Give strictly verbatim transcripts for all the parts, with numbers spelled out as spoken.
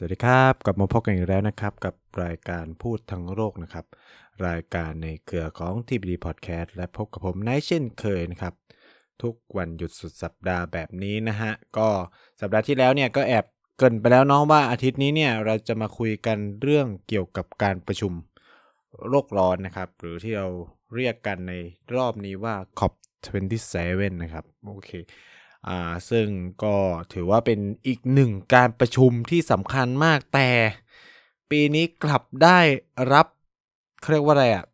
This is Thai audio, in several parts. สวัสดีครับกลับมาพบกันอีกแล้วนะครับกับรายการพูดทั้งโลกนะครับรายการในเครือของ ที บี ดี Podcast และพบกับผมไนท์เช่นเคยนะครับทุกวันหยุดสุดสัปดาห์แบบนี้นะฮะก็สัปดาห์ที่แล้วเนี่ยก็แอบเกริ่นไปแล้วเนาะว่าอาทิตย์นี้เนี่ยเราจะมาคุยกันเรื่องเกี่ยวกับการประชุมโลกร้อนนะครับหรือที่เราเรียกกันในรอบนี้ว่า ซี โอ พี ยี่สิบเจ็ด นะครับโอเคอ่าซึ่งก็ถือว่าเป็นอีกหนึ่งการประชุมที่สำคัญมากแต่ปีนี้กลับได้รับเรียกว่าอะไรอ่ะ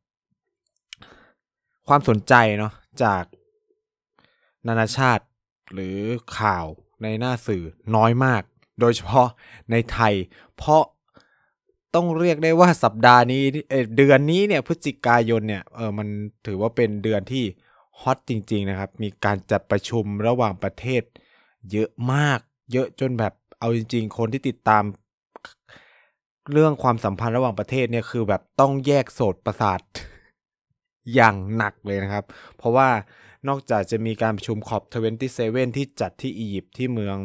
ความสนใจเนาะจากนานาชาติหรือข่าวในหน้าสื่อน้อยมากโดยเฉพาะในไทยเพราะต้องเรียกได้ว่าสัปดาห์นี้เดือนนี้เนี่ยพฤศจิกายนเนี่ยเออมันถือว่าเป็นเดือนที่ฮอตจริงๆนะครับมีการจัดประชุมระหว่างประเทศเยอะมากเยอะจนแบบเอาจริงๆคนที่ติดตามเรื่องความสัมพันธ์ระหว่างประเทศเนี่ยคือแบบต้องแยกโสตประสาทอย่างหนักเลยนะครับเพราะว่านอกจากจะมีการประชุม ซี โอ พี ยี่สิบเจ็ด ที่จัดที่อียิปต์ที่เมือง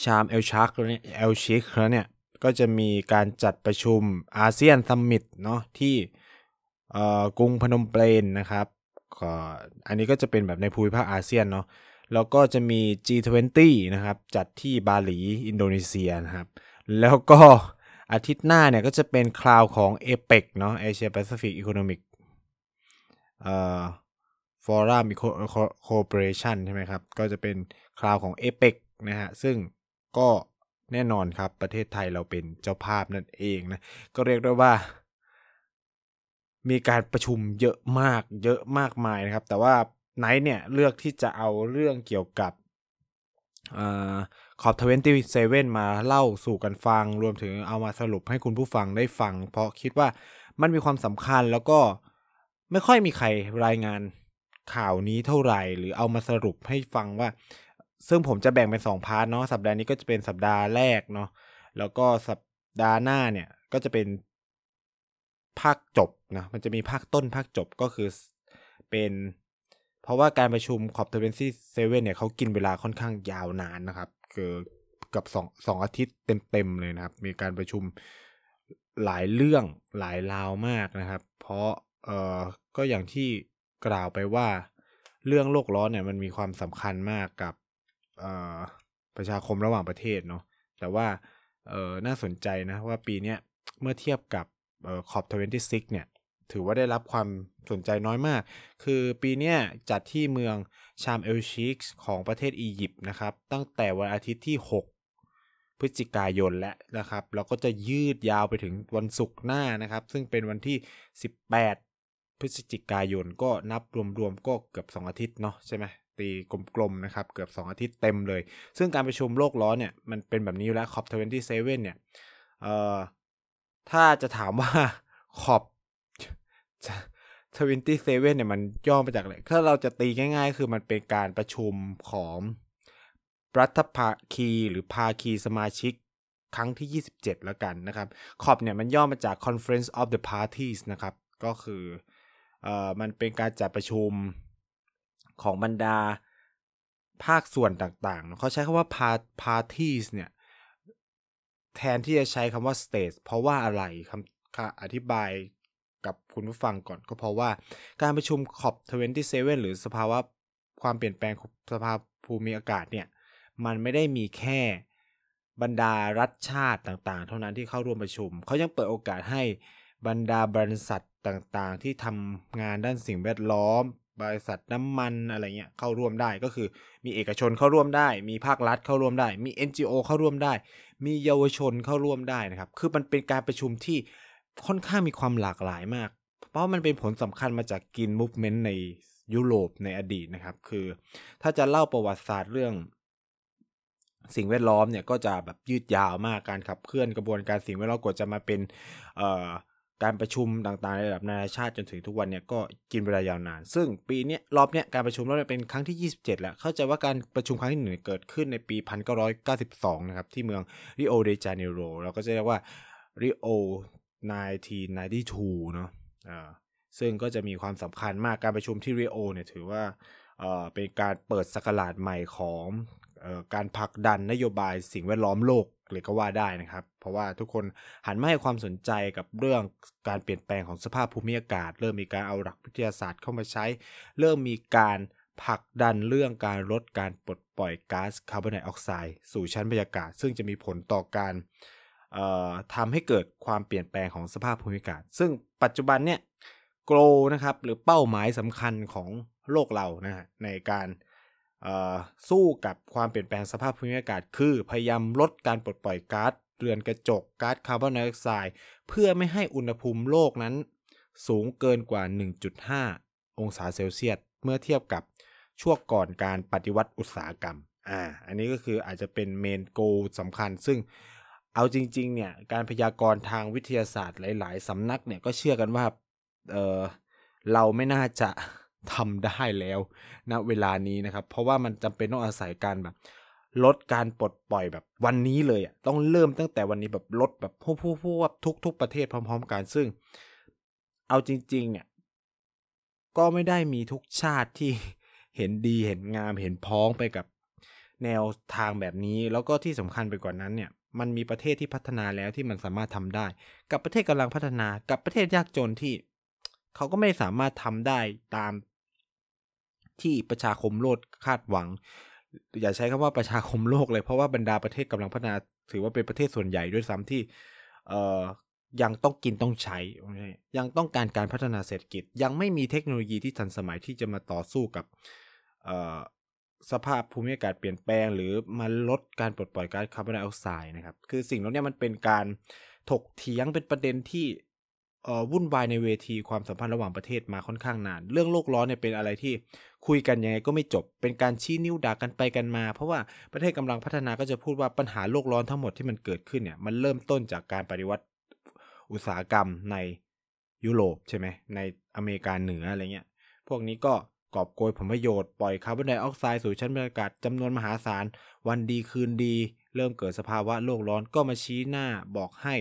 ชามเอลชักเนี่ยเอลชิกแล้วเนี่ยก็จะมีการจัดประชุม อาเซียน Summit เนาะที่เอ่อกรุงพนมเปญนะครับก็อันนี้ก็จะเป็นแบบในภูมิภาคอาเซียนเนาะแล้วก็จะมี จี ทเวนตี้ นะครับจัดที่บาหลีอินโดนีเซียนะครับแล้วก็อาทิตย์หน้าเนี่ยก็จะเป็นคราวของ เอเปค เนาะ Asia Pacific Economic เอ่อ Forum Cooperation ใช่ไหมครับก็จะเป็นคราวของ เอเปค นะฮะซึ่งก็แน่นอนครับประเทศไทยเราเป็นเจ้าภาพนั่นเองนะก็เรียกได้ว่ามีการประชุมเยอะมากเยอะมากมายนะครับแต่ว่าไนท์เนี่ยเลือกที่จะเอาเรื่องเกี่ยวกับซี โอ พี ยี่สิบเจ็ดมาเล่าสู่กันฟังรวมถึงเอามาสรุปให้คุณผู้ฟังได้ฟังเพราะคิดว่ามันมีความสำคัญแล้วก็ไม่ค่อยมีใครรายงานข่าวนี้เท่าไหร่หรือเอามาสรุปให้ฟังว่าซึ่งผมจะแบ่งเป็นสองพาร์ทเนาะสัปดาห์นี้ก็จะเป็นสัปดาห์แรกเนาะแล้วก็สัปดาห์หน้าเนี่ยก็จะเป็นภาคจบนะมันจะมีภาคต้นภาคจบก็คือเป็นเพราะว่าการประชุม ซี โอ พี ยี่สิบเจ็ด เนี่ยเขากินเวลาค่อนข้างยาวนานนะครับคือกับสอง สองอาทิตย์เต็มๆเลยนะครับมีการประชุมหลายเรื่องหลายราวมากนะครับเพราะเอ่อก็อย่างที่กล่าวไปว่าเรื่องโลกร้อนเนี่ยมันมีความสำคัญมากกับเอ่อประชาคมระหว่างประเทศเนาะแต่ว่าเอ่อน่าสนใจนะว่าปีเนี้ยเมื่อเทียบกับเอ่อ ซี โอ พี ยี่สิบเจ็ด เนี่ยถือว่าได้รับความสนใจน้อยมากคือปีเนี้ยจัดที่เมืองชามเอลชิกของประเทศอียิปต์นะครับตั้งแต่วันอาทิตย์ที่หกพฤศจิกายนและนะครับแล้วก็จะยืดยาวไปถึงวันศุกร์หน้านะครับซึ่งเป็นวันที่สิบแปดพฤศจิกายนก็นับรวมๆก็เกือบสองอาทิตย์เนาะใช่มั้ยตีกลมๆนะครับเกือบสองอาทิตย์เต็มเลยซึ่งการประชุมโลกร้อนเนี่ยมันเป็นแบบนี้อยู่แล้ว ซี โอ พี ยี่สิบเจ็ด เนี่ยเอ่อถ้าจะถามว่า ซี โอ พี ยี่สิบเจ็ด เนี่ยมันย่อมาจากอะไรถ้าเราจะตีง่ายๆคือมันเป็นการประชุมของรัฐภาคีหรือภาคีสมาชิกครั้งที่ยี่สิบเจ็ดแล้วกันนะครับ ซี โอ พี เนี่ยมันย่อมาจาก Conference of the Parties นะครับก็คือเอ่อมันเป็นการจัดประชุมของบรรดาภาคส่วนต่างๆเขาใช้คำว่า parties เนี่ยแทนที่จะใช้คำว่า state เพราะว่าอะไรคำอธิบายกับคุณผู้ฟังก่อนก็เพราะว่าการประชุม ซี โอ พี ยี่สิบเจ็ด หรือสภาวะความเปลี่ยนแปลงของสภาพภูมิอากาศเนี่ยมันไม่ได้มีแค่บรรดารัฐชาติต่างๆเท่านั้นที่เข้าร่วมประชุมเขายังเปิดโอกาสให้บรรดาบริษัทต่างๆที่ทำงานด้านสิ่งแวดล้อมบริษัทน้ำมันอะไรเงี้ยเข้าร่วมได้ก็คือมีเอกชนเข้าร่วมได้มีภาครัฐเข้าร่วมได้มี เอ็น จี โอ เข้าร่วมได้มีเยาวชนเข้าร่วมได้นะครับคือมันเป็นการประชุมที่ค่อนข้างมีความหลากหลายมากเพราะมันเป็นผลสำคัญมาจาก Green Movement ในยุโรปในอดีตนะครับคือถ้าจะเล่าประวัติศาสตร์เรื่องสิ่งแวดล้อมเนี่ยก็จะแบบยืดยาวมากการขับเคลื่อนกระบวนการสิ่งแวดล้อมกว่าจะมาเป็นเอ่อการประชุมต่างๆในระดับนานาชาติจนถึงทุกวันเนี่ยก็กินเวลายาวนานซึ่งปีนี้รอบเนี้ยการประชุมรอบนี้เป็นครั้งที่ยี่สิบเจ็ดแล้วเข้าใจว่าการประชุมครั้งที่หนึ่งเกิดขึ้นในปีหนึ่งพันเก้าร้อยเก้าสิบสองนะครับที่เมืองริโอเดจาเนโรเราก็จะเรียกว่าริโอหนึ่งพันเก้าร้อยเก้าสิบสองเนาะอ่าซึ่งก็จะมีความสำคัญมากการประชุมที่ริโอเนี่ยถือว่าเอ่อเป็นการเปิดศักราชใหม่ของ การผลักดันนโยบายสิ่งแวดล้อมโลกเลยก็ว่าได้นะครับเพราะว่าทุกคนหันมาให้ความสนใจกับเรื่องการเปลี่ยนแปลงของสภาพภูมิอากาศเริ่มมีการเอาหลักวิทยาศาสตร์เข้ามาใช้เริ่มมีการผลักดันเรื่องการลดการปลดปล่อยก๊าซคาร์บอนไดออกไซด์สู่ชั้นบรรยากาศซึ่งจะมีผลต่อการทำให้เกิดความเปลี่ยนแปลงของสภาพภูมิอากาศซึ่งปัจจุบันเนี่ยโกลนะครับหรือเป้าหมายสำคัญของโลกเรานะฮะในการสู้กับความเปลี่ยนแปลงสภาพภูมิอากาศคือพยายามลดการปลดปล่อยก๊าซเรือนกระจกก๊าซคาร์บอนไดออกไซด์เพื่อไม่ให้อุณหภูมิโลกนั้นสูงเกินกว่า หนึ่งจุดห้า องศาเซลเซียสเมื่อเทียบกับช่วงก่อนการปฏิวัติอุตสาหกรรมอ่าอันนี้ก็คืออาจจะเป็นเมนโกลสำคัญซึ่งเอาจริงๆเนี่ยการพยากรณ์ทางวิทยาศาสตร์หลายๆสำนักเนี่ยก็เชื่อกันว่าเออเราไม่น่าจะทำได้แล้วณเวลานี้นะครับเพราะว่ามันจำเป็นต้องอาศัยการแบบลดการปลดปล่อยแบบวันนี้เลยอ่ะต้องเริ่มตั้งแต่วันนี้แบบลดแบบพวบๆทุกๆประเทศพร้อมๆกันซึ่งเอาจริงๆเนี่ยก็ไม่ได้มีทุกชาติที่เห็นดีเห็นงามเห็นพ้องไปกับแนวทางแบบนี้แล้วก็ที่สำคัญไปกว่านั้นเนี่ยมันมีประเทศที่พัฒนาแล้วที่มันสามารถทำได้กับประเทศกำลังพัฒนากับประเทศยากจนที่เขาก็ไม่สามารถทำได้ตามที่ประชาคมโลกคาดหวังอย่าใช้คำว่าประชาคมโลกเลยเพราะว่าบรรดาประเทศกำลังพัฒนาถือว่าเป็นประเทศส่วนใหญ่ด้วยซ้ำที่เอ่อยังต้องกินต้องใช้ยังต้องการการพัฒนาเศรษฐกิจยังไม่มีเทคโนโลยีที่ทันสมัยที่จะมาต่อสู้กับสภาพภูมิอากาศเปลี่ยนแปลงหรือมาลดการปลดปล่อยก๊าซคาร์บอนไดออกไซด์นะครับคือสิ่งเหล่านี้มันเป็นการถกเถียงเป็นประเด็นที่วุ่นวายในเวทีความสัมพันธ์ระหว่างประเทศมาค่อนข้างนานเรื่องโลกร้อนเนี่ยเป็นอะไรที่คุยกันยังไงก็ไม่จบเป็นการชี้นิ้วด่ากันไปกันมาเพราะว่าประเทศกำลังพัฒนาก็จะพูดว่าปัญหาโลกร้อนทั้งหมดที่มันเกิดขึ้นเนี่ยมันเริ่มต้นจากการปฏิวัติอุตสาหกรรมในยุโรปใช่ไหมในอเมริกาเหนืออะไรเงี้ยพวกนี้ก็กอบโกยผลประโยชน์ปล่อยคาร์บอนไดออกไซด์สู่ชั้นบรรยากาศจำนวนมหาศาลวันดีคืนดีเริ่มเกิดสภาวะโลกร้อนก็มาชี้หน้าบอกให้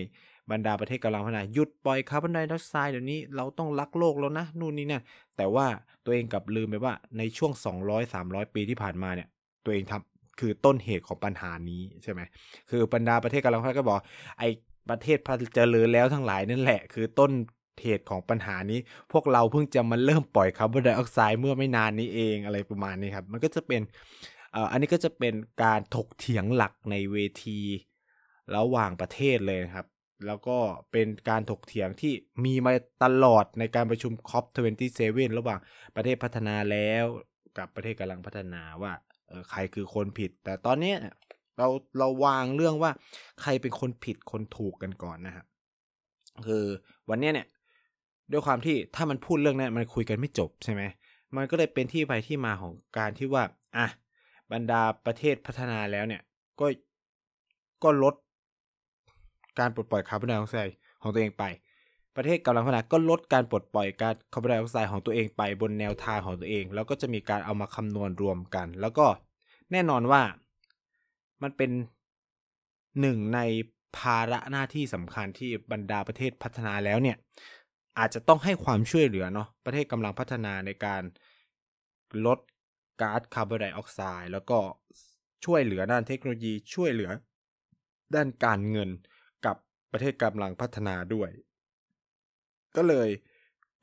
บรรดาประเทศกำลังพัฒนาหยุดปล่อยคาร์บอนไดออกไซด์เดี๋ยวนี้เราต้องรักโลกแล้วนะนู่นนี่นั่นแต่ว่าตัวเองกลับลืมไปว่าในช่วงสองร้อย สามร้อยปีที่ผ่านมาเนี่ยตัวเองทำคือต้นเหตุของปัญหานี้ใช่ไหมคือบรรดาประเทศกำลังพัฒนาก็บอกไอประเทศพัฒนาเจริญแล้วทั้งหลายนั่นแหละคือต้นเหตุของปัญหานี้พวกเราเพิ่งจะมาเริ่มปล่อยคาร์บอนไดออกไซด์เมื่อไม่นานนี้เองอะไรประมาณนี้ครับมันก็จะเป็นเอ่ออันนี้ก็จะเป็นการถกเถียงหลักในเวทีระหว่างประเทศเลยครับแล้วก็เป็นการถกเถียงที่มีมาตลอดในการประชุม ซี โอ พี ยี่สิบเจ็ด ระหว่างประเทศพัฒนาแล้วกับประเทศกำลังพัฒนาว่าเออใครคือคนผิดแต่ตอนนี้เราเราวางเรื่องว่าใครเป็นคนผิดคนถูกกันก่อนนะครับคือวันนี้เนี่ยด้วยความที่ถ้ามันพูดเรื่องนั้นมันคุยกันไม่จบใช่ไหมมันก็เลยเป็นที่ไปที่มาของการที่ว่าอ่ะบรรดาประเทศพัฒนาแล้วเนี่ยก็ก็ลดการปลดปล่อยคาร์บอนไดออกไซด์ของตัวเองไปประเทศกำลังพัฒนาก็ลดการปลดปล่อยก๊าซคาร์บอนไดออกไซด์ของตัวเองไปบนแนวทางของตัวเองแล้วก็จะมีการเอามาคำนวณรวมกันแล้วก็แน่นอนว่ามันเป็นหนึ่งในภาระหน้าที่สำคัญที่บรรดาประเทศพัฒนาแล้วเนี่ยอาจจะต้องให้ความช่วยเหลือเนาะประเทศกำลังพัฒนาในการลดก๊าซคาร์บอนไดออกไซด์แล้วก็ช่วยเหลือด้านเทคโนโลยีช่วยเหลือด้านการเงินกับประเทศกำลังพัฒนาด้วยก็เลย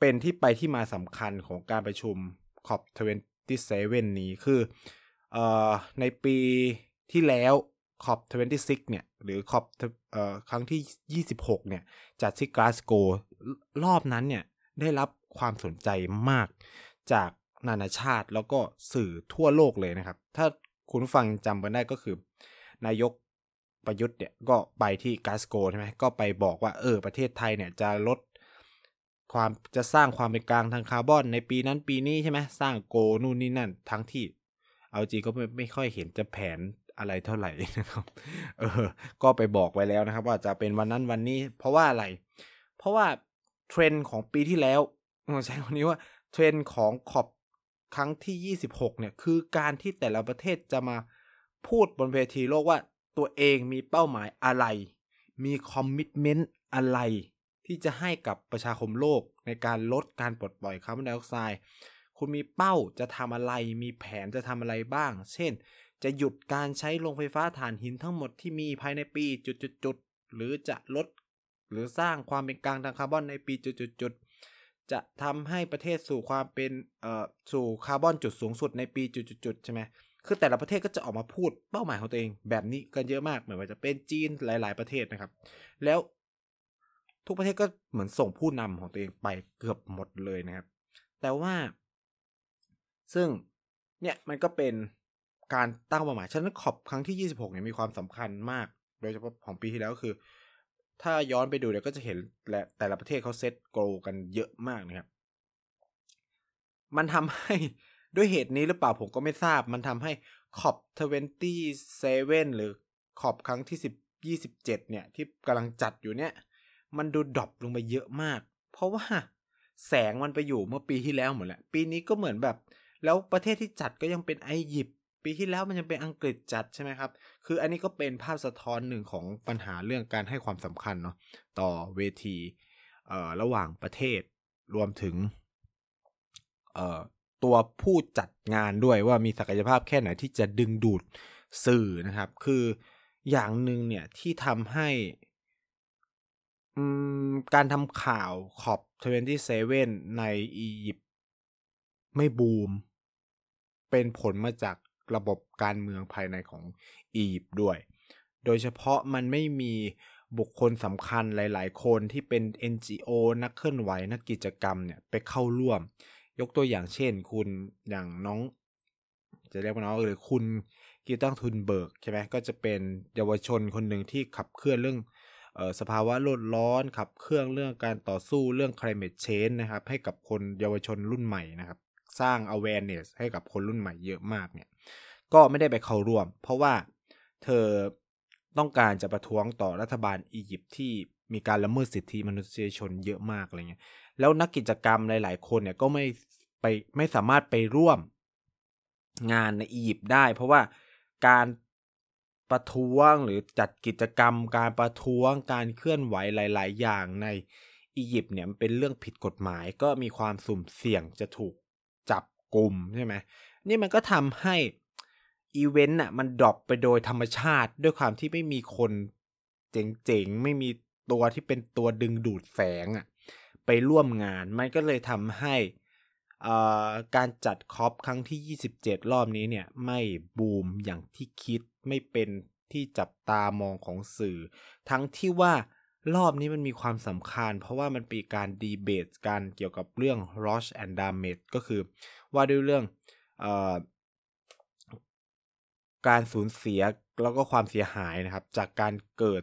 เป็นที่ไปที่มาสำคัญของการประชุม ซี โอ พี ยี่สิบเจ็ด นี้คือเอ่อในปีที่แล้ว ซี โอ พี ยี่สิบหก เนี่ยหรือ ซี โอ พี เอ่อครั้งที่ยี่สิบหกเนี่ยจัดที่กลาสโกรอบนั้นเนี่ยได้รับความสนใจมากจากนานาชาติแล้วก็สื่อทั่วโลกเลยนะครับถ้าคุณฟังจำกันได้ก็คือนายกประยุทธ์เนี่ยก็ไปที่กลาสโกใช่ไหมก็ไปบอกว่าเออประเทศไทยเนี่ยจะลดความจะสร้างความเป็นกลางทางคาร์บอนในปีนั้นปีนี้ใช่ไหมสร้างโกนู่นนี่นั่นทั้งที่เอาจริงก็ไม่ไม่ค่อยเห็นจะแผนอะไรเท่าไหร่นะครับเออก็ไปบอกไว้แล้วนะครับว่าจะเป็นวันนั้นวันนี้เพราะว่าอะไรเพราะว่าเทรนด์ของปีที่แล้วใช้คำนี้ว่าเทรนด์ของขอบครั้งที่ยี่สิบหกเนี่ยคือการที่แต่ละประเทศจะมาพูดบนเวทีโลกว่าตัวเองมีเป้าหมายอะไรมีคอมมิตเมนต์อะไรที่จะให้กับประชาคมโลกในการลดการปลดปล่อยคาร์บอนไดออกไซด์คุณมีเป้าจะทำอะไรมีแผนจะทำอะไรบ้างเช่น จะหยุดการใช้โรงไฟฟ้าถ่านหินทั้งหมดที่มีภายในปีจุดๆหรือจะลดหรือสร้างความเป็นกลางทางคาร์บอนในปีจุดๆจะทำให้ประเทศสู่ความเป็นเอ่อสู่คาร์บอนจุดสูงสุดในปีจุดๆใช่ไหมคือแต่ละประเทศก็จะออกมาพูดเป้าหมายของตัวเองแบบนี้กันเยอะมากเหมือนว่าจะเป็นจีนหลายๆประเทศนะครับแล้วทุกประเทศก็เหมือนส่งผู้นำของตัวเองไปเกือบหมดเลยนะครับแต่ว่าซึ่งเนี่ยมันก็เป็นการตั้งเป้าหมายฉะนั้นขอบครั้งที่ยี่สิบหกเนี่ยมีความสำคัญมากโดยเฉพาะของปีที่แล้วคือถ้าย้อนไปดูเนี่ยก็จะเห็นและแต่ละประเทศเขาเซตโกลกันเยอะมากนะครับมันทำให้ด้วยเหตุนี้หรือเปล่าผมก็ไม่ทราบมันทำให้ขอบยี่สิบเจ็ดหรือขอบครั้งที่สิบ ยี่สิบเจ็ดเนี่ยที่กำลังจัดอยู่เนี่ยมันดูดรอปลงไปเยอะมากเพราะว่าแสงมันไปอยู่เมื่อปีที่แล้วหมดแล้วปีนี้ก็เหมือนแบบแล้วประเทศที่จัดก็ยังเป็นอียิปต์ปีที่แล้วมันยังเป็นอังกฤษจัดใช่ไหมครับคืออันนี้ก็เป็นภาพสะท้อนหนึ่งของปัญหาเรื่องการให้ความสำคัญเนาะต่อเวทีเอ่อระหว่างประเทศรวมถึงเอ่อตัวผู้จัดงานด้วยว่ามีศักยภาพแค่ไหนที่จะดึงดูดสื่อนะครับคืออย่างนึงเนี่ยที่ทำให้การทำข่าวขอบยี่สิบเจ็ดในอียิปต์ไม่บูมเป็นผลมาจากระบบการเมืองภายในของอียิปต์ด้วยโดยเฉพาะมันไม่มีบุคคลสำคัญหลายๆคนที่เป็น เอ็น จี โอ นักเคลื่อนไหวนักกิจกรรมเนี่ยไปเข้าร่วมยกตัวอย่างเช่นคุณอย่างน้องจะเรียกว่าน้องหรือคุณกีตังทุนเบิร์กใช่ไหมก็จะเป็นเยาวชนคนหนึ่งที่ขับเคลื่อนเรื่องสภาวะโลดร้อนขับเคลื่อนเรื่องการต่อสู้เรื่อง climate change นะครับให้กับคนเยาวชนรุ่นใหม่นะครับสร้าง awareness ให้กับคนรุ่นใหม่เยอะมากเนี่ยก็ไม่ได้ไปเข้าร่วมเพราะว่าเธอต้องการจะประท้วงต่อรัฐบาลอียิปต์ที่มีการละเมิดสิทธิมนุษยชนเยอะมากอะไรเงี้ยแล้วนักกิจกรรมหลายๆคนเนี่ยก็ไม่ไปไม่สามารถไปร่วมงานในอียิปต์ได้เพราะว่าการประท้วงหรือจัดกิจกรรมการประท้วงการเคลื่อนไหวหลายๆอย่างในอียิปต์เนี่ยมันเป็นเรื่องผิดกฎหมายก็มีความสุ่มเสี่ยงจะถูกจับกุมใช่ไหมนี่มันก็ทำให้อีเวนต์น่ะมันดรอปไปโดยธรรมชาติด้วยความที่ไม่มีคนเจ๋งๆไม่มีตัวที่เป็นตัวดึงดูดแสงอ่ะไปร่วมงานมันก็เลยทำให้การจัดคอปครั้งที่ยี่สิบเจ็ดรอบนี้เนี่ยไม่บูมอย่างที่คิดไม่เป็นที่จับตามองของสื่อทั้งที่ว่ารอบนี้มันมีความสำคัญเพราะว่ามันเป็นการดีเบตกันเกี่ยวกับเรื่อง loss and damage ก็คือว่าด้วยเรื่องเอ่อการสูญเสียแล้วก็ความเสียหายนะครับจากการเกิด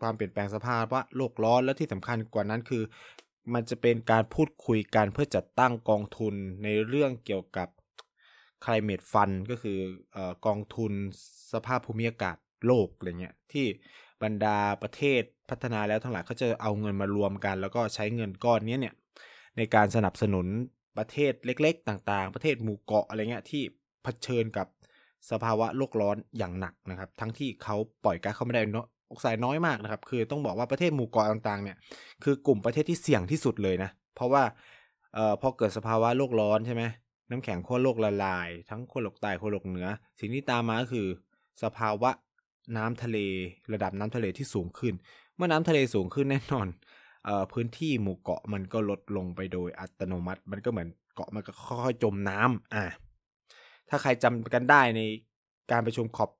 ความเปลี่ยนแปลงสภาพว่าโลกร้อนและที่สำคัญกว่านั้นคือมันจะเป็นการพูดคุยกันเพื่อจัดตั้งกองทุนในเรื่องเกี่ยวกับ Climate Fund ก็คือเอ่อกองทุนสภาพภูมิอากาศโลกอะไรเงี้ยที่บรรดาประเทศพัฒนาแล้วทั้งหลายเขาจะเอาเงินมารวมกันแล้วก็ใช้เงินก้อนนี้เนี่ยในการสนับสนุนประเทศเล็กๆต่างๆประเทศหมู่เกาะอะไรเงี้ยที่เผชิญกับสภาวะโลกร้อนอย่างหนักนะครับทั้งที่เขาปล่อยก๊าซคาร์บอนไดออกไซด์น้อยมากนะครับคือต้องบอกว่าประเทศหมู่เกาะต่างๆเนี่ยคือกลุ่มประเทศที่เสี่ยงที่สุดเลยนะเพราะว่าเอ่อพอเกิดสภาวะโลกร้อนใช่ไหมน้ำแข็งขั้วโลกละลายทั้งขั้วโลกใต้ขั้วโลกเหนือสิ่งที่ตามมาก็คือสภาวะน้ำทะเลระดับน้ำทะเลที่สูงขึ้นเมื่อน้ำทะเลสูงขึ้นแน่นอนเอ่อพื้นที่หมู่เกาะมันก็ลดลงไปโดยอัตโนมัติมันก็เหมือนเกาะมันก็ค่อยๆจมน้ำอ่ะถ้าใครจำกันได้ในการประชุมขอบ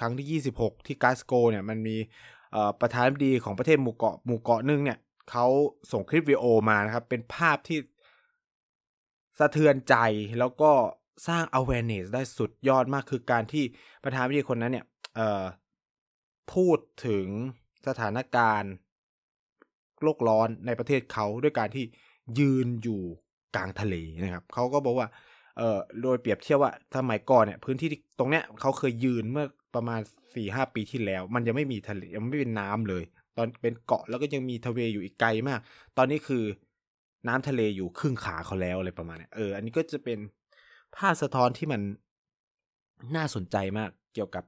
ครั้งที่ยี่สิบหกที่กาสโกเนี่ยมันมีประธานาธิบดีของประเทศหมู่เกาะหมู่เกาะนึงเนี่ยเขาส่งคลิปวิดีโอมานะครับเป็นภาพที่สะเทือนใจแล้วก็สร้าง awareness ได้สุดยอดมากคือการที่ประธานาธิบดีคนนั้นเนี่ยพูดถึงสถานการณ์โลกร้อนในประเทศเขาด้วยการที่ยืนอยู่กลางทะเลนะครับเขาก็บอกว่าเอ่อโดยเปรียบเทียบว่าสมัยก่อนเนี่ยพื้นที่ตรงเนี้ยเขาเคยยืนเมื่อประมาณ สี่ห้า ปีที่แล้วมันยังไม่มีทะเลยังไม่เป็นน้ำเลยตอนเป็นเกาะแล้วก็ยังมีทะเลอยู่อีกไกลมากตอนนี้คือน้ำทะเลอยู่ครึ่งขาเขาแล้วอะไรประมาณเนี้ยเอออันนี้ก็จะเป็นภาพสะท้อนที่มันน่าสนใจมากเกี่ยวกับ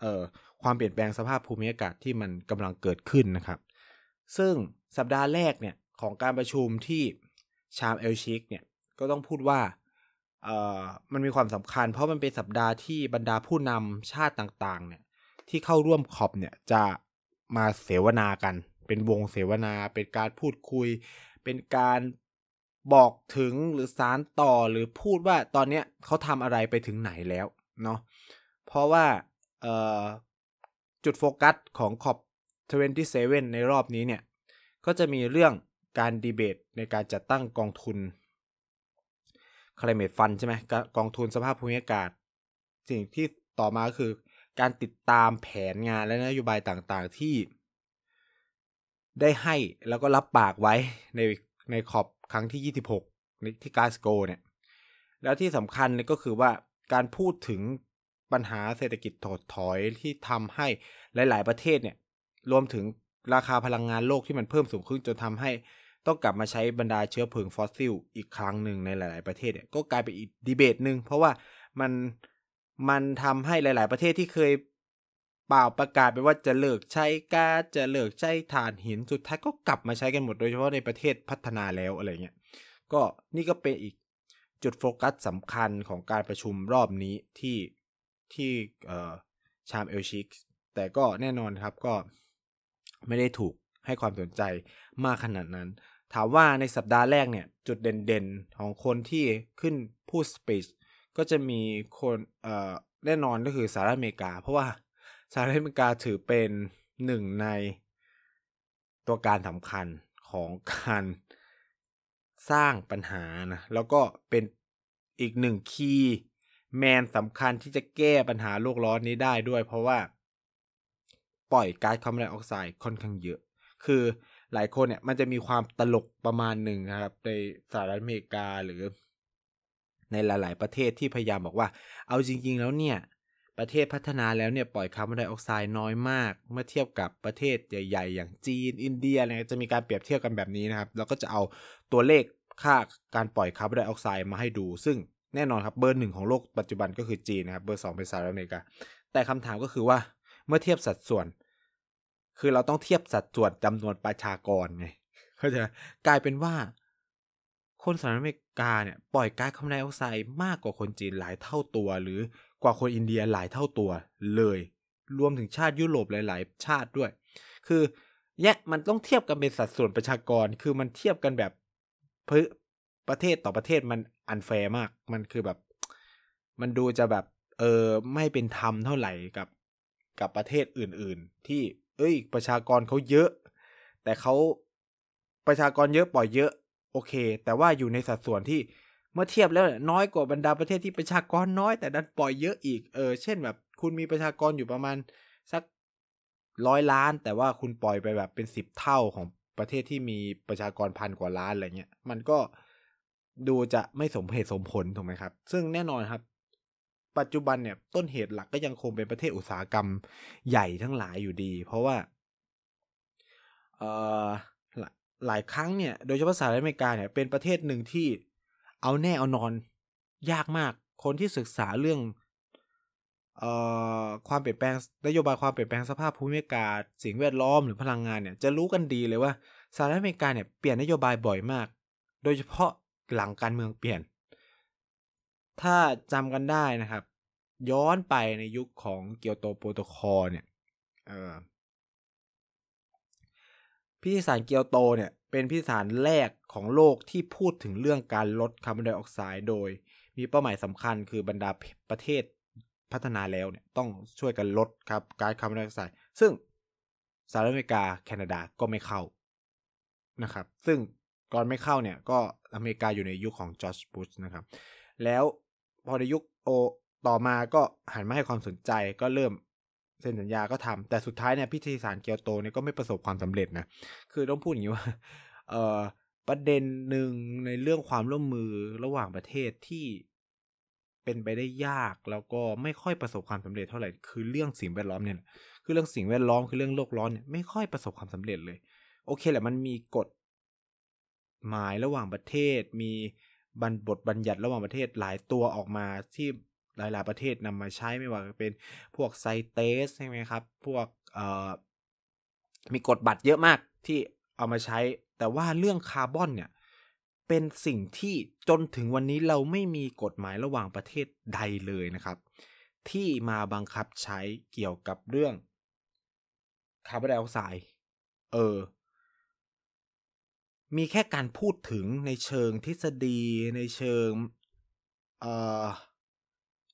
เอ่อความเปลี่ยนแปลงสภาพภูมิอากาศที่มันกำลังเกิดขึ้นนะครับซึ่งสัปดาห์แรกเนี่ยของการประชุมที่ชามเอลชิกเนี่ยก็ต้องพูดว่า มันมีความสำคัญเพราะมันเป็นสัปดาห์ที่บรรดาผู้นำชาติต่างๆเนี่ยที่เข้าร่วมคอปเนี่ยจะมาเสวนากันเป็นวงเสวนาเป็นการพูดคุยเป็นการบอกถึงหรือสารต่อหรือพูดว่าตอนเนี้ยเขาทำอะไรไปถึงไหนแล้วเนาะเพราะว่าจุดโฟกัสของ ซี โอ พี ยี่สิบเจ็ด ในรอบนี้เนี่ยก็จะมีเรื่องการดีเบตในการจัดตั้งกองทุน Climate Fund ใช่ไหมกองทุนสภาพภูมิอากาศสิ่งที่ต่อมาคือการติดตามแผนงานและนโยบายต่างๆที่ได้ให้แล้วก็รับปากไว้ในในขอบครั้งที่ยี่สิบหกในที่กาสโกเนี่ยแล้วที่สำคัญก็คือว่าการพูดถึงปัญหาเศรษฐกิจถดถอยที่ทำให้หลายๆประเทศเนี่ยรวมถึงราคาพลังงานโลกที่มันเพิ่มสูงขึ้นจนทำให้ต้องกลับมาใช้บรรดาเชื้อเพลิงฟอสซิลอีกครั้งหนึ่งในหลายๆประเทศเนี่ยก็กลายเป็นอีกดีเบตนึงเพราะว่ามันมันทำให้หลายๆประเทศที่เคยเปล่าประกาศไปว่าจะเลิกใช้ก๊าซจะเลิกใช้ถ่านหินสุดท้ายก็กลับมาใช้กันหมดโดยเฉพาะในประเทศพัฒนาแล้วอะไรเงี้ยก็นี่ก็เป็นอีกจุดโฟกัสสำคัญของการประชุมรอบนี้ที่ที่ชามเอลชิกแต่ก็แน่นอนครับก็ไม่ได้ถูกให้ความสนใจมากขนาดนั้นถามว่าในสัปดาห์แรกเนี่ยจุดเด่นๆของคนที่ขึ้นพูดสปีชก็จะมีคนแน่นอนก็คือสหรัฐอเมริกาเพราะว่าสหรัฐอเมริกาถือเป็นหนึ่งในตัวการสำคัญของการสร้างปัญหานะแล้วก็เป็นอีกหนึ่งคีย์แมนสำคัญที่จะแก้ปัญหาโลกร้อนนี้ได้ด้วยเพราะว่าปล่อยก๊าซคาร์บอนไดออกไซด์ค่อนข้างเยอะคือหลายคนเนี่ยมันจะมีความตลกประมาณหนึ่งครับในสหรัฐอเมริกาหรือในหลายๆประเทศที่พยายามบอกว่าเอาจริงๆแล้วเนี่ยประเทศพัฒนาแล้วเนี่ยปล่อยคาร์บอนไดออกไซด์น้อยมากเมื่อเทียบกับประเทศใหญ่ๆอย่างจีนอินเดียอะไรจะมีการเปรียบเทียบกันแบบนี้นะครับแล้วก็จะเอาตัวเลขค่าการปล่อยคาร์บอนไดออกไซด์มาให้ดูซึ่งแน่นอนครับเบอร์หนึ่งของโลกปัจจุบันก็คือจีนนะครับเบอร์สองเป็นสหรัฐอเมริกาแต่คำถามก็คือว่าเมื่อเทียบสัดส่วนคือเราต้องเทียบสัดส่วนจำนวนประชากรไงเข้าใจกลายเป็นว่าคนสหรัฐอเมริกาเนี่ยปล่อยก๊าซคาร์บอนไดออกไซด์มากกว่าคนจีนหลายเท่าตัวหรือกว่าคนอินเดียหลายเท่าตัวเลยรวมถึงชาติยุโรปหลายๆชาติด้วยคือเนี่ยมันต้องเทียบกันเป็นสัดส่วนประชากรคือมันเทียบกันแบบประเทศต่อประเทศมันอันแฟร์มากมันคือแบบมันดูจะแบบเออไม่เป็นธรรมเท่าไหร่กับกับประเทศอื่นๆที่เอ้ยประชากรเขาเยอะแต่เขาประชากรเยอะปล่อยเยอะโอเคแต่ว่าอยู่ในสัดส่วนที่เมื่อเทียบแล้วน้อยกว่าบรรดาประเทศที่ประชากรน้อยแต่ดันปล่อยเยอะอีกเออเช่นแบบคุณมีประชากรอยู่ประมาณสักร้อยล้านแต่ว่าคุณปล่อยไปแบบเป็นสิบเท่าของประเทศที่มีประชากรพันกว่าล้านอะไรเงี้ยมันก็ดูจะไม่สมเหตุสมผลถูกไหมครับซึ่งแน่นอนครับปัจจุบันเนี่ยต้นเหตุหลักก็ยังคงเป็นประเทศอุตสาหกรรมใหญ่ทั้งหลายอยู่ดีเพราะว่าเอ่อหลายครั้งเนี่ยโดยเฉพาะสหรัฐอเมริกาเนี่ยเป็นประเทศหนึ่งที่เอาแน่เอานอนยากมากคนที่ศึกษาเรื่องเอ่อความเปลี่ยนแปลงนโยบายความเปลี่ยนแปลงสภาพภูมิอากาศสิ่งแวดล้อมหรือพลังงานเนี่ยจะรู้กันดีเลยว่าสหรัฐอเมริกาเนี่ยเปลี่ยนนโยบายบ่อยมากโดยเฉพาะหลังการเมืองเปลี่ยนถ้าจำกันได้นะครับย้อนไปในยุคของเกียวโตโปรโตคอลเนี่ยเอ่อพิธีสารเกียวโตเนี่ยเป็นพิธีสารแรกของโลกที่พูดถึงเรื่องการลดคาร์บอนไดออกไซด์โดยมีเป้าหมายสำคัญคือบรรดาประเทศพัฒนาแล้วเนี่ยต้องช่วยกันลดครับก๊าซคาร์บอนไดออกไซด์ซึ่งสหรัฐอเมริกาแคนาดาก็ไม่เข้านะครับซึ่งก่อนไม่เข้าเนี่ยก็อเมริกาอยู่ในยุค ของจอร์จบุชนะครับแล้วพอในยุคโอต่อมาก็หันมาให้ความสนใจก็เริ่มเซ็นสัญญาก็ทำแต่สุดท้ายเนี่ยพิธีสารเกียวโตเนี่ยก็ไม่ประสบความสำเร็จนะคือต้องพูดอย่างนี้ว่าเอ่อประเด็นหนึ่งในเรื่องความร่วมมือระหว่างประเทศที่เป็นไปได้ยากแล้วก็ไม่ค่อยประสบความสำเร็จเท่าไหร่คือเรื่องสิ่งแวดล้อมเนี่ยคือเรื่องสิ่งแวดล้อมคือเรื่องโลกร้อนเนี่ยไม่ค่อยประสบความสำเร็จเลยโอเคแหละมันมีกฎหมายระหว่างประเทศมีบัญบทบัญญัติระหว่างประเทศหลายตัวออกมาที่หลายๆประเทศนำมาใช้ไม่ว่าจะเป็นพวกไซเตสใช่ไหมครับพวกเอ่อมีกฎบัตรเยอะมากที่เอามาใช้แต่ว่าเรื่องคาร์บอนเนี่ย เป็นสิ่งที่จนถึงวันนี้เราไม่มีกฎหมายระหว่างประเทศใดเลยนะครับที่มาบังคับใช้เกี่ยวกับเรื่องคาร์บอนไดออกไซด์เออมีแค่การพูดถึงในเชิงทฤษฎีในเชิงเอ่อ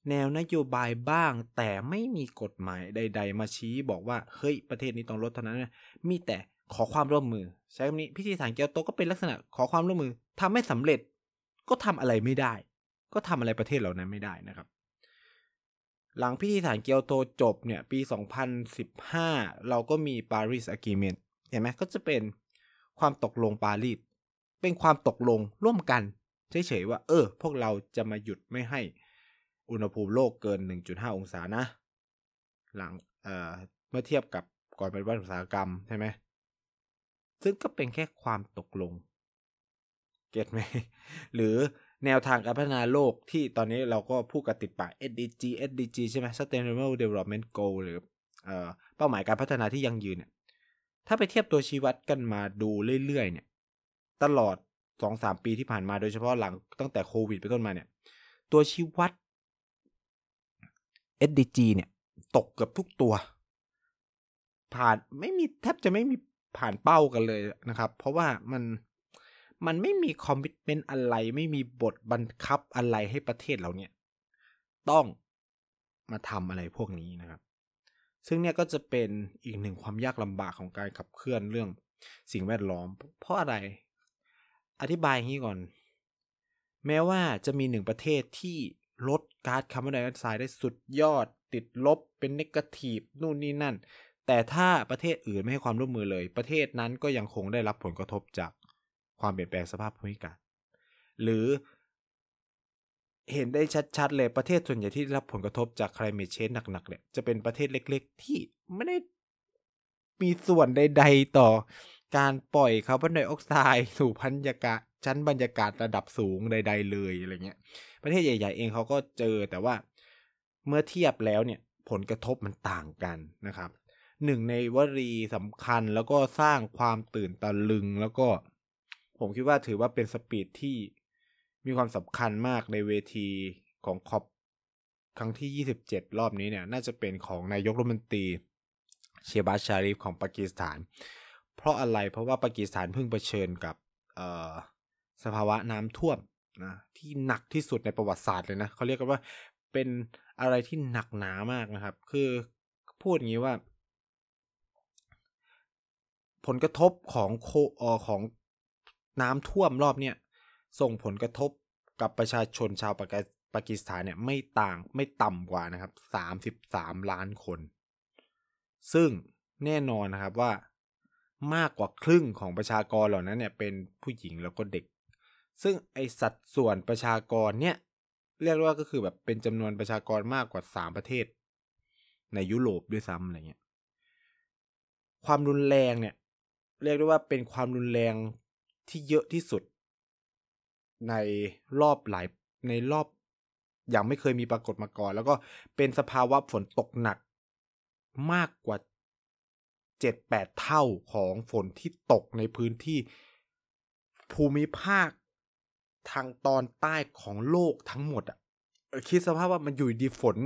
แนวนโยบายบ้างแต่ไม่มีกฎหมายใดๆมาชี้บอกว่าเฮ้ยประเทศนี้ต้องลดเท่านั้นนะมีแต่ขอความร่วมมือใช้คำนี้พิธีสารเกียวโตก็เป็นลักษณะขอความร่วมมือทำไม่สำเร็จก็ทำอะไรไม่ได้ก็ทำอะไรประเทศเหล่านั้นไม่ได้นะครับหลังพิธีสารเกียวโตจบเนี่ยปีสองพันสิบห้าเราก็มี Paris Agreement เห็นไหมก็จะเป็นความตกลงปารีสเป็นความตกลงร่วมกันเฉยๆว่าเออพวกเราจะมาหยุดไม่ให้อุณหภูมิโลกเกิน หนึ่งจุดห้า องศานะหลัง เอ่อ เมื่อเทียบกับก่อนปฏิวัติอุตสาหกรรมใช่ไหมซึ่งก็เป็นแค่ความตกลงเก็ตไหมหรือแนวทางการพัฒนาโลกที่ตอนนี้เราก็พูดกันติดปาก เอส ดี จี เอส ดี จี ใช่ไหม Sustainable Development Goal หรือ เอ่อ เป้าหมายการพัฒนาที่ยั่งยืนเนี่ยถ้าไปเทียบตัวชี้วัดกันมาดูเรื่อยๆเนี่ยตลอด สองถึงสาม ปีที่ผ่านมาโดยเฉพาะหลังตั้งแต่โควิดเป็นต้นมาเนี่ยตัวชี้วัด เอส ดี จี เนี่ยตกเกือบทุกตัวผ่านไม่มีแทบจะไม่มีผ่านเป้ากันเลยนะครับเพราะว่ามันมันไม่มีคอมมิตเมนต์อะไรไม่มีบทบังคับอะไรให้ประเทศเราเนี่ยต้องมาทำอะไรพวกนี้นะครับซึ่งเนี่ยก็จะเป็นอีกหนึ่งความยากลำบากของการขับเคลื่อนเรื่องสิ่งแวดล้อมเพราะอะไรอธิบายอย่างนี้ก่อนแม้ว่าจะมีหนึ่งประเทศที่ลดก๊าซคาร์บอนไดออกไซด์ได้สุดยอดติดลบเป็นเนกาทีฟนู่นนี่นั่นแต่ถ้าประเทศอื่นไม่ให้ความร่วมมือเลยประเทศนั้นก็ยังคงได้รับผลกระทบจากความเปลี่ยนแปลงสภาพภูมิอากาศหรือเห็นได้ชัดๆเลยประเทศส่วนใหญ่ที่ได้รับผลกระทบจาก climate change หนักๆเนี่ยจะเป็นประเทศเล็กๆที่ไม่ได้มีส่วนใดๆต่อการปล่อยคาร์บอนไดออกไซด์สู่บรรยากาศชั้นบรรยากาศระดับสูงใดๆเลยอะไรเงี้ยประเทศใหญ่ๆเองเขาก็เจอแต่ว่าเมื่อเทียบแล้วเนี่ยผลกระทบมันต่างกันนะครับหนึ่งในวลีสำคัญแล้วก็สร้างความตื่นตะลึงแล้วก็ผมคิดว่าถือว่าเป็นสปีดที่มีความสำคัญมากในเวทีของคอปครั้งที่ยี่สิบเจ็ดรอบนี้เนี่ยน่าจะเป็นของนายกรัฐมนตรีเชบัสชาริฟของปากีสถานเพราะอะไรเพราะว่าปากีสถานเพิ่งเผชิญกับสภาวะน้ำท่วมนะที่หนักที่สุดในประวัติศาสตร์เลยนะเขาเรียกกันว่าเป็นอะไรที่หนักหนามากนะครับคือพูดอย่างนี้ว่าผลกระทบของโคอของน้ำท่วมรอบเนี่ยส่งผลกระทบกับประชาชนชาวปากีปากีสถานเนี่ยไม่ต่างไม่ต่ำกว่านะครับสามสิบสามล้านคนซึ่งแน่นอนนะครับว่ามากกว่าครึ่งของประชากรเหล่านั้นเนี่ยเป็นผู้หญิงแล้วก็เด็กซึ่งไอสัดส่วนประชากรเนี่ยเรียกว่าก็คือแบบเป็นจำนวนประชากรมากกว่าสามประเทศในยุโรปด้วยซ้ำอะไรเงี้ยความรุนแรงเนี่ยเรียกได้ว่าเป็นความรุนแรงที่เยอะที่สุดในรอบหลายในรอบอย่างไม่เคยมีปรากฏมาก่อนแล้วก็เป็นสภาวะฝนตกหนักมากกว่า เจ็ดถึงแปด เท่าของฝนที่ตกในพื้นที่ภูมิภาคทางตอนใต้ของโลกทั้งหมดอ่ะคิดสภาพว่ามันอยู่ดีฝน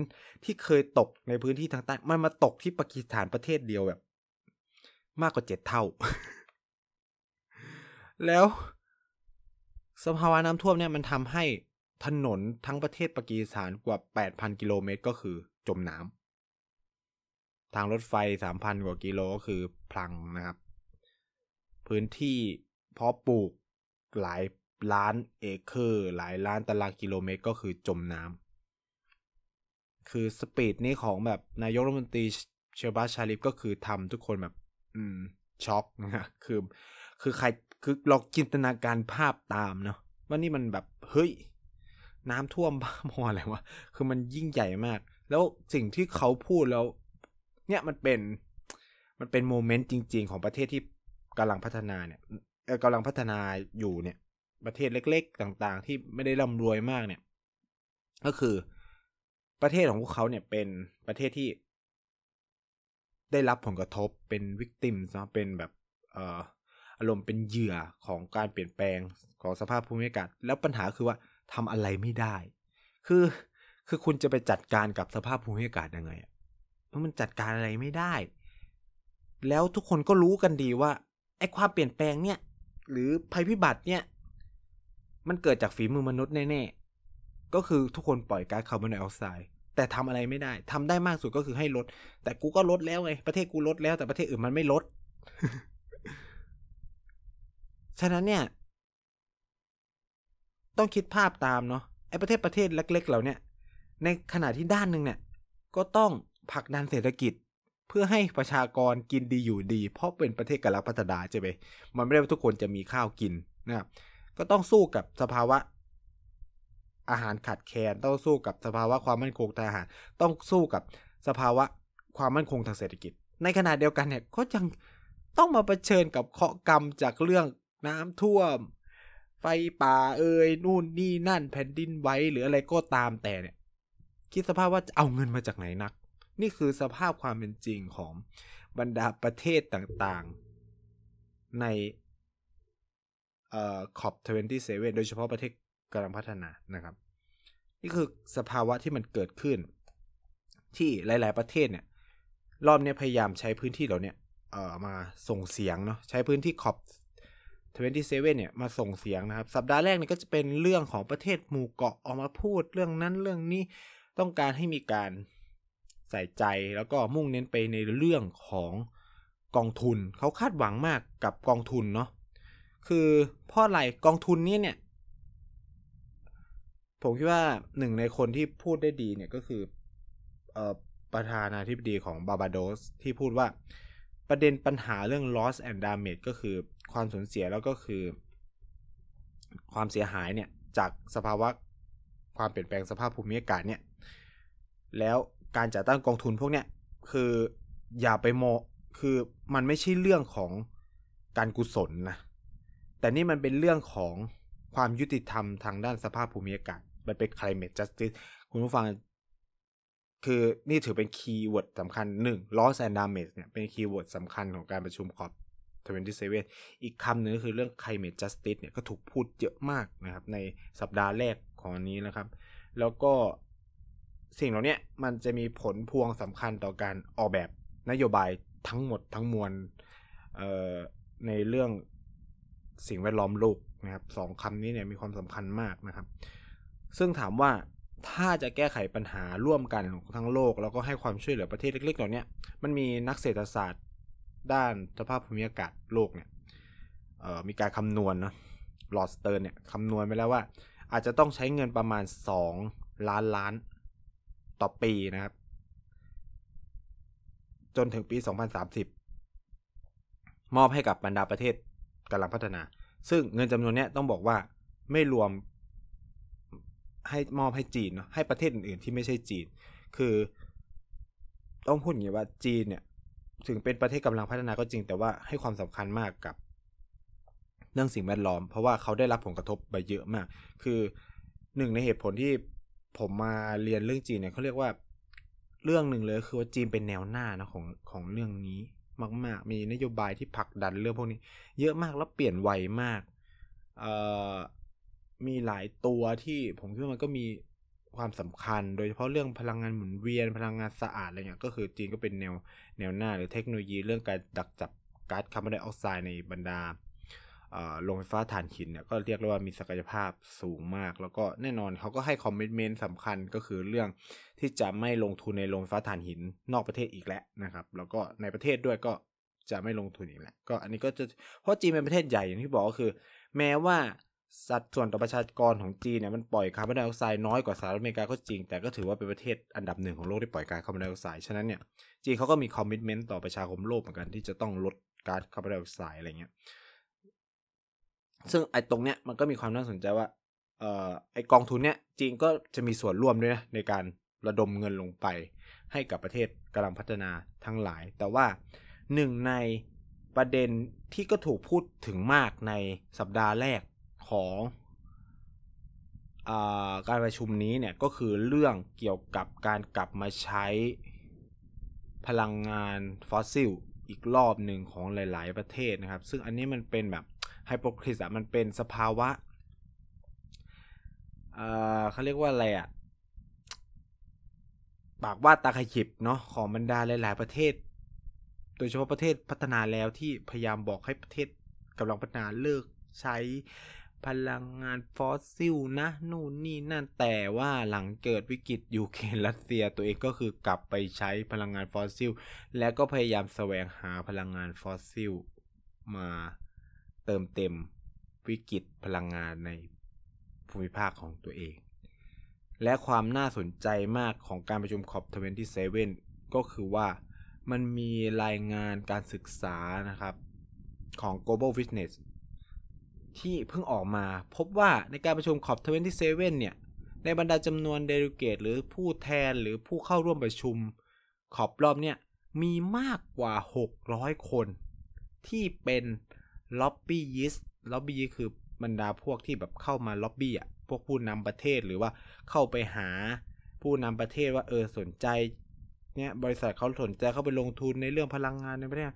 ที่เคยตกในพื้นที่ทางใต้มันมาตกที่ปากีสถานประเทศเดียวแบบมากกว่าเจ็ดเท่าแล้วสภาวะน้ำท่วมเนี่ยมันทำให้ถนนทั้งประเทศปากีสถานกว่า แปดพัน กิโลเมตรก็คือจมน้ำทางรถไฟ สามพัน กว่ากิโลก็คือพลังนะครับพื้นที่เพาะปลูกหลายล้านเอเคอร์หลายล้านตารางกิโลเมตรก็คือจมน้ำคือสปีดนี้ของแบบนายกรัฐมนตรีเชบัสชาริฟก็คือทำทุกคนแบบอืมช็อกนะคือคือใครคือเราจินตนาการภาพตามเนาะว่านี่มันแบบเฮ้ยน้ำท่วมบ้ามออะไรวะคือมันยิ่งใหญ่มากแล้วสิ่งที่เขาพูดแล้วเนี่ยมันเป็นมันเป็นโมเมนต์จริงๆของประเทศที่กำลังพัฒนาเนี่ยเอ่อกำลังพัฒนาอยู่เนี่ยประเทศเล็กๆต่างๆที่ไม่ได้ร่ำรวยมากเนี่ยก็คือประเทศของพวกเขาเนี่ยเป็นประเทศที่ได้รับผลกระทบเป็นวิกติมนะเป็นแบบเอ่อ อารมณ์เป็นเหยื่อของการเปลี่ยนแปลงของสภาพภูมิอากาศแล้วปัญหาคือว่าทำอะไรไม่ได้คือคือคุณจะไปจัดการกับสภาพภูมิอากาศยังไงเพราะมันจัดการอะไรไม่ได้แล้วทุกคนก็รู้กันดีว่าไอ้ความเปลี่ยนแปลงเนี่ยหรือภัยพิบัติเนี่ยมันเกิดจากฝีมือมนุษย์แน่ๆก็คือทุกคนปล่อยก๊าซคาร์บอนไดออกไซด์แต่ทำอะไรไม่ได้ทำได้มากสุดก็คือให้ลดแต่กูก็ลดแล้วไงประเทศกูลดแล้วแต่ประเทศอื่นมันไม่ลด ฉะนั้นเนี่ยต้องคิดภาพตามเนาะไอ้ประเทศประเทศเล็กๆเหล่านี้ในขณะที่ด้านนึงเนี่ยก็ต้องผลักดันเศรษฐกิจเพื่อให้ประชากรกินดีอยู่ดีเพราะเป็นประเทศกำลังพัฒนาใช่ไหมมันไม่ได้ว่าทุกคนจะมีข้าวกินนะครับก็ต้องสู้กับสภาวะอาหารขาดแคลนต้องสู้กับสภาวะความมั่นคงทางอาหารต้องสู้กับสภาวะความมั่นคงทางเศรษฐกิจในขณะเดียวกันเนี่ยก็ยังต้องมาเผชิญกับเคราะห์กรรมจากเรื่องน้ำท่วมไฟป่าเอ่ยนู่นนี่นั่นแผ่นดินไหวหรืออะไรก็ตามแต่เนี่ยคิดสภาพว่าเอาเงินมาจากไหนนักนี่คือสภาพความเป็นจริงของบรรดาประเทศต่างๆในเอ่อ ซี โอ พี ยี่สิบเจ็ด โดยเฉพาะประเทศกำลังพัฒนานะครับนี่คือสภาวะที่มันเกิดขึ้นที่หลายๆประเทศเนี่ยรอบนี้พยายามใช้พื้นที่เหล่านี้เอ่อมาส่งเสียงเนาะใช้พื้นที่ ซี โอ พี ยี่สิบเจ็ด เนี่ยมาส่งเสียงนะครับสัปดาห์แรกเนี่ยก็จะเป็นเรื่องของประเทศหมู่เกาะออกมาพูดเรื่องนั้นเรื่องนี้ต้องการให้มีการใส่ใจแล้วก็มุ่งเน้นไปในเรื่องของกองทุนเขาคาดหวังมากกับกองทุนเนาะคือเพราะอะไรกองทุนนี้เนี่ยผมคิดว่าหนึ่งในคนที่พูดได้ดีเนี่ยก็คือเอ่อประธานาธิบดีของบาร์บาโดสที่พูดว่าประเด็นปัญหาเรื่อง loss and damage ก็คือความสูญเสียแล้วก็คือความเสียหายเนี่ยจากสภาวะความเปลี่ยนแปลงสภาพภูมิอากาศเนี่ยแล้วการจัดตั้งกองทุนพวกเนี้ยคืออย่าไปมองคือมันไม่ใช่เรื่องของการกุศลนะแต่นี่มันเป็นเรื่องของความยุติธรรมทางด้านสภาพภูมิอากาศมันเป็น climate justice คุณผู้ฟังคือนี่ถือเป็นคีย์เวิร์ดสำคัญหนึ่ง loss and damage เนี่ยเป็นคีย์เวิร์ดสำคัญของการประชุม ซี โอ พี ยี่สิบเจ็ด อีกคำหนึ่งก็คือเรื่อง climate justice เนี่ยก็ถูกพูดเยอะมากนะครับในสัปดาห์แรกของนี้นะครับแล้วก็สิ่งเหล่านี้มันจะมีผลพวงสำคัญต่อการออกแบบนโยบายทั้งหมดทั้งมวลในเรื่องสิ่งแวดล้อมโลกนะครับสองคำนี้เนี่ยมีความสำคัญมากนะครับซึ่งถามว่าถ้าจะแก้ไขปัญหาร่วมกันของทั้งโลกแล้วก็ให้ความช่วยเหลือประเทศเล็กๆเหล่านี้มันมีนักเศรษฐศาสตร์ด้านสภาพภูมิอากาศโลกเนี่ยมีการคำนวณนะลอร์ดสเติร์นเนี่ยคำนวณไปแล้วว่าอาจจะต้องใช้เงินประมาณสองล้านล้านต่อปีนะครับจนถึงปีสองพันสามสิบมอบให้กับบรรดาประเทศกำลังพัฒนาซึ่งเงินจำนวนนี้ต้องบอกว่าไม่รวมให้มอบให้จีนเนาะให้ประเทศอื่นๆที่ไม่ใช่จีนคือต้องพูดอย่างนี้ว่าจีนเนี่ยถึงเป็นประเทศกำลังพัฒนาก็จริงแต่ว่าให้ความสำคัญมากกับเรื่องสิ่งแวดล้อมเพราะว่าเขาได้รับผลกระทบไปเยอะมากคือหนึ่งในเหตุผลที่ผมมาเรียนเรื่องจีนเนี่ยเขาเรียกว่าเรื่องหนึ่งเลยคือว่าจีนเป็นแนวหน้านะของของเรื่องนี้มากๆมีนโยบายที่ผลักดันเรื่องพวกนี้เยอะมากแล้วเปลี่ยนไวมากมีหลายตัวที่ผมคิดว่ามันก็มีความสำคัญโดยเฉพาะเรื่องพลังงานหมุนเวียนพลังงานสะอาดอะไรเงี้ยก็คือจีนก็เป็นแนวแนวหน้าหรือเทคโนโลยีเรื่องการดักจับก๊าซคาร์บอนไดออกไซด์ในบรรดาโรงไฟฟ้าถ่านหินเนี่ยก็เรียกว่ามีศักยภาพสูงมากแล้วก็แน่นอนเขาก็ให้คอมมิตเมนต์สำคัญก็คือเรื่องที่จะไม่ลงทุนในโรงไฟฟ้าถ่านหินนอกประเทศอีกแล้วนะครับแล้วก็ในประเทศด้วยก็จะไม่ลงทุนอีกแล้วก็อันนี้ก็จะเพราะจีนเป็นประเทศใหญ่อย่างที่บอกก็คือแม้ว่าสัดส่วนต่อประชากรของจีนเนี่ยมันปล่อยคาร์บอนไดออกไซด์น้อยกว่าสหรัฐอเมริกาก็จริงแต่ก็ถือว่าเป็นประเทศอันดับหนึ่งของโลกที่ปล่อยก๊าซคาร์บอนไดออกไซด์ฉะนั้นเนี่ยจีนเขาก็มีคอมมิตเมนต์ต่อประชาคมโลกเหมือนกันที่จะต้องลดก๊าซคาร์บอนไดออกไซด์อะไรเงี้ยซึ่งไอ้ตรงเนี้ยมันก็มีความน่าสนใจว่าเอ่อไอ้กองทุนเนี้ยจีนก็จะมีส่วนร่วมด้วยนะในการระดมเงินลงไปให้กับประเทศกำลังพัฒนาทั้งหลายแต่ว่าหนึ่งในประเด็นที่ก็ถูกพูดถึงมากในสัปดาห์แรกของอ่าการประชุมนี้เนี่ยก็คือเรื่องเกี่ยวกับการกลับมาใช้พลังงานฟอสซิล อีกรอบหนึ่งของหลายๆประเทศนะครับซึ่งอันนี้มันเป็นแบบไฮโปคริสมันเป็นสภาวะเอ่อเขาเรียกว่าอะไรอ่ะปากว่าตาขยิบเนาะของบรรดาหลายๆประเทศโดยเฉพาะประเทศพัฒนาแล้วที่พยายามบอกให้ประเทศกำลังพัฒนาเลิกใช้พลังงานฟอสซิลนะนู่นนี่นั่นแต่ว่าหลังเกิดวิกฤตยูเครนรัสเซียตัวเองก็คือกลับไปใช้พลังงานฟอสซิลและก็พยายามแสวงหาพลังงานฟอสซิลมาเติมเต็มวิกฤตพลังงานในภูมิภาคของตัวเองและความน่าสนใจมากของการประชุม ซี โอ พี ยี่สิบเจ็ด ก็คือว่ามันมีรายงานการศึกษานะครับของ Global Witness ที่เพิ่งออกมาพบว่าในการประชุม ซี โอ พี ยี่สิบเจ็ด เนี่ยในบรรดาจำนวน Delegate หรือผู้แทนหรือผู้เข้าร่วมประชุม ซี โอ พี รอบเนี่ยมีมากกว่าหกร้อยคนที่เป็นล็อบบี้ยิสต์ล็อบบี้ยิสต์คือบรรดาพวกที่แบบเข้ามาล็อบบี้อ่ะพวกผู้นำประเทศหรือว่าเข้าไปหาผู้นำประเทศว่าเออสนใจเนี่ยบริษัทเขาสนใจเข้าไปลงทุนในเรื่องพลังงานในประเทศ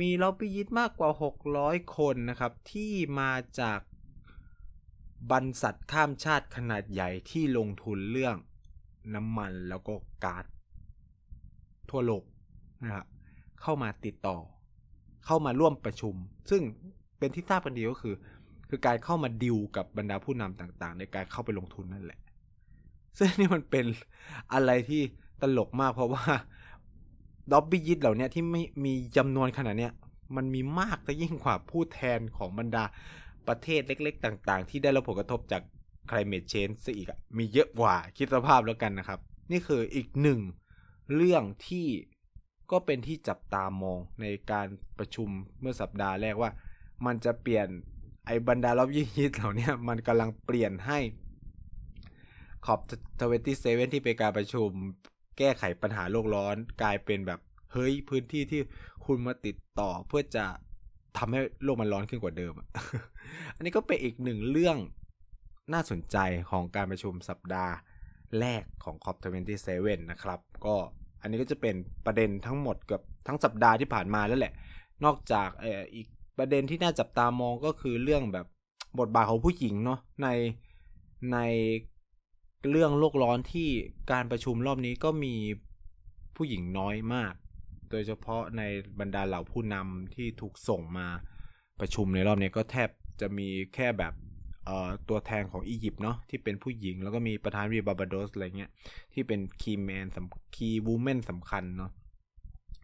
มีล็อบบี้ยิสต์มากกว่าหกร้อยคนนะครับที่มาจากบรรษัทข้ามชาติขนาดใหญ่ที่ลงทุนเรื่องน้ำมันแล้วก็ก๊าซทั่วโลกนะครับเข้ามาติดต่อเข้ามาร่วมประชุมซึ่งเป็นที่ทราบกันดีก็คือคือการเข้ามาดิวกับบรรดาผู้นำต่างๆในการเข้าไปลงทุนนั่นแหละซึ่งนี่มันเป็นอะไรที่ตลกมากเพราะว่าล็อบบี้ยิสต์เหล่านี้ที่ไม่มีจำนวนขนาดเนี้ยมันมีมากแต่ยิ่งกว่าผู้แทนของบรรดาประเทศเล็กๆต่างๆที่ได้รับผลกระทบจาก climate change ซะอีกมีเยอะกว่าคิดสภาพแล้วกันนะครับนี่คืออีกหนึ่งเรื่องที่ก็เป็นที่จับตามองในการประชุมเมื่อสัปดาห์แรกว่ามันจะเปลี่ยนไอ้บรรดาล็อบบี้ยิสต์เหล่านี้มันกำลังเปลี่ยนให้ ซี โอ พี ยี่สิบเจ็ด ที่เป็นการประชุมแก้ไขปัญหาโลกร้อนกลายเป็นแบบเฮ้ยพื้นที่ที่คุณมาติดต่อเพื่อจะทำให้โลกมันร้อนขึ้นกว่าเดิม อันนี้ก็เป็นอีกหนึ่งเรื่องน่าสนใจของการประชุมสัปดาห์แรกของ ซี โอ พี ยี่สิบเจ็ด นะครับก็อันนี้ก็จะเป็นประเด็นทั้งหมดกับทั้งสัปดาห์ที่ผ่านมาแล้วแหละนอกจากเอ่ออีกประเด็นที่น่าจับตามองก็คือเรื่องแบบบทบาทของผู้หญิงเนาะในในเรื่องโลกร้อนที่การประชุมรอบนี้ก็มีผู้หญิงน้อยมากโดยเฉพาะในบรรดาเหล่าผู้นำที่ถูกส่งมาประชุมในรอบนี้ก็แทบจะมีแค่แบบเอ่อตัวแทนของอียิปต์เนาะที่เป็นผู้หญิงแล้วก็มีประธานาธิบดีบาร์บาโดสอะไรเงี้ยที่เป็นคีย์แมนคีย์วูแมนสำคัญเนาะ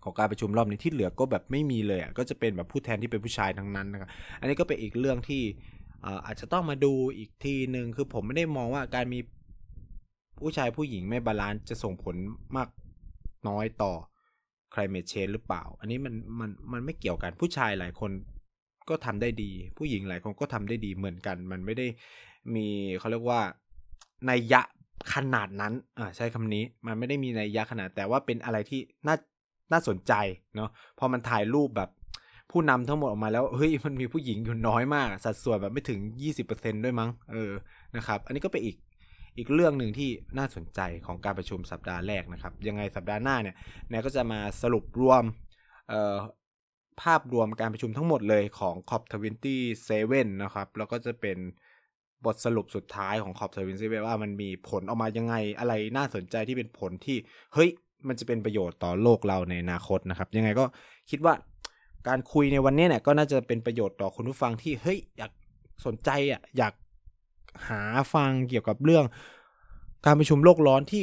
ของการประชุมรอบนี้ที่เหลือก็แบบไม่มีเลยอ่ะก็จะเป็นแบบผู้แทนที่เป็นผู้ชายทั้งนั้นนะครับอันนี้ก็เป็นอีกเรื่องที่อาจจะต้องมาดูอีกทีนึงคือผมไม่ได้มองว่าการมีผู้ชายผู้หญิงไม่บาลานซ์จะส่งผลมากน้อยต่อ climate change หรือเปล่าอันนี้มันมันมันไม่เกี่ยวกันผู้ชายหลายคนก็ทำได้ดีผู้หญิงหลายคนก็ทำได้ดีเหมือนกันมันไม่ได้มีเขาเรียกว่านัยยะขนาดนั้นอ่าใช้คำนี้มันไม่ได้มีนัยยะขนาดแต่ว่าเป็นอะไรที่น่าน่าสนใจเนาะพอมันถ่ายรูปแบบผู้นำทั้งหมดออกมาแล้วเฮ้ยมันมีผู้หญิงอยู่น้อยมากสัดส่วนแบบไม่ถึง ยี่สิบเปอร์เซ็นต์ ด้วยมั้งเออนะครับอันนี้ก็เป็นอีกอีกเรื่องนึงที่น่าสนใจของการประชุมสัปดาห์แรกนะครับยังไงสัปดาห์หน้าเนี่ยแนก็จะมาสรุปรวมเอ่อภาพรวมการประชุมทั้งหมดเลยของ ซี โอ พี ยี่สิบเจ็ด นะครับแล้วก็จะเป็นบทสรุปสุดท้ายของ ซี โอ พี ยี่สิบเจ็ด ว่ามันมีผลออกมายังไงอะไรน่าสนใจที่เป็นผลที่เฮ้ยมันจะเป็นประโยชน์ต่อโลกเราในอนาคตนะครับยังไงก็คิดว่าการคุยในวันนี้เนี่ยก็น่าจะเป็นประโยชน์ต่อคุณผู้ฟังที่เฮ้ยอยากสนใจอ่ะอยากหาฟังเกี่ยวกับเรื่องการประชุมโลกร้อนที่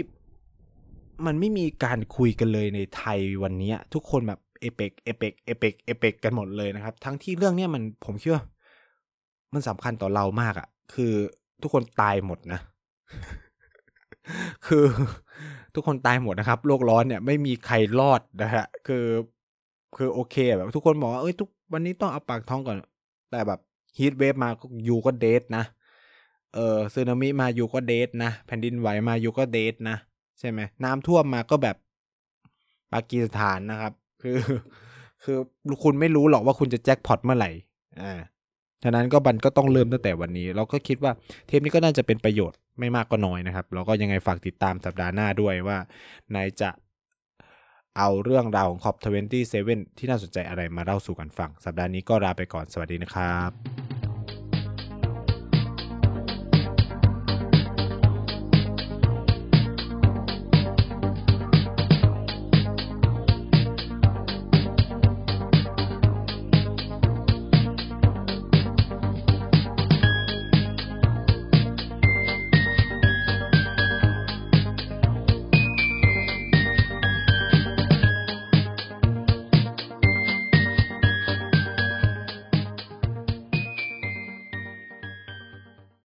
มันไม่มีการคุยกันเลยในไทยวันนี้ทุกคนแบบ APEC APEC APEC APEC กันหมดเลยนะครับทั้งที่เรื่องเนี้ยมันผมคิดว่ามันสำคัญต่อเรามากอ่ะคือทุกคนตายหมดนะ คือทุกคนตายหมดนะครับโลกร้อนเนี่ยไม่มีใครรอดนะฮะคือคือโอเคแบบทุกคนบอกว่าเอ้ยทุกวันนี้ต้องเอาปากท้องก่อนแต่แบบฮีทเวฟมาอยู่ก็เดทนะเออสึนามิมาอยู่ก็เดทนะแผ่นดินไหวมาอยู่ก็เดทนะใช่ไหมน้ำท่วมมาก็แบบปากีสถานนะครับคือคือคุณไม่รู้หรอกว่าคุณจะแจ็คพอตเมื่อไหร่อ่าฉะนั้นก็บันก็ต้องเริ่มตั้งแต่วันนี้เราก็คิดว่าเทปนี้ก็น่าจะเป็นประโยชน์ไม่มากก็น้อยนะครับเราก็ยังไงฝากติดตามสัปดาห์หน้าด้วยว่านายจะ เอาเรื่องราวของ ซี โอ พี ยี่สิบเจ็ด ที่น่าสนใจอะไรมาเล่าสู่กันฟังสัปดาห์นี้ก็ลาไปก่อนสวัสดีนะครับ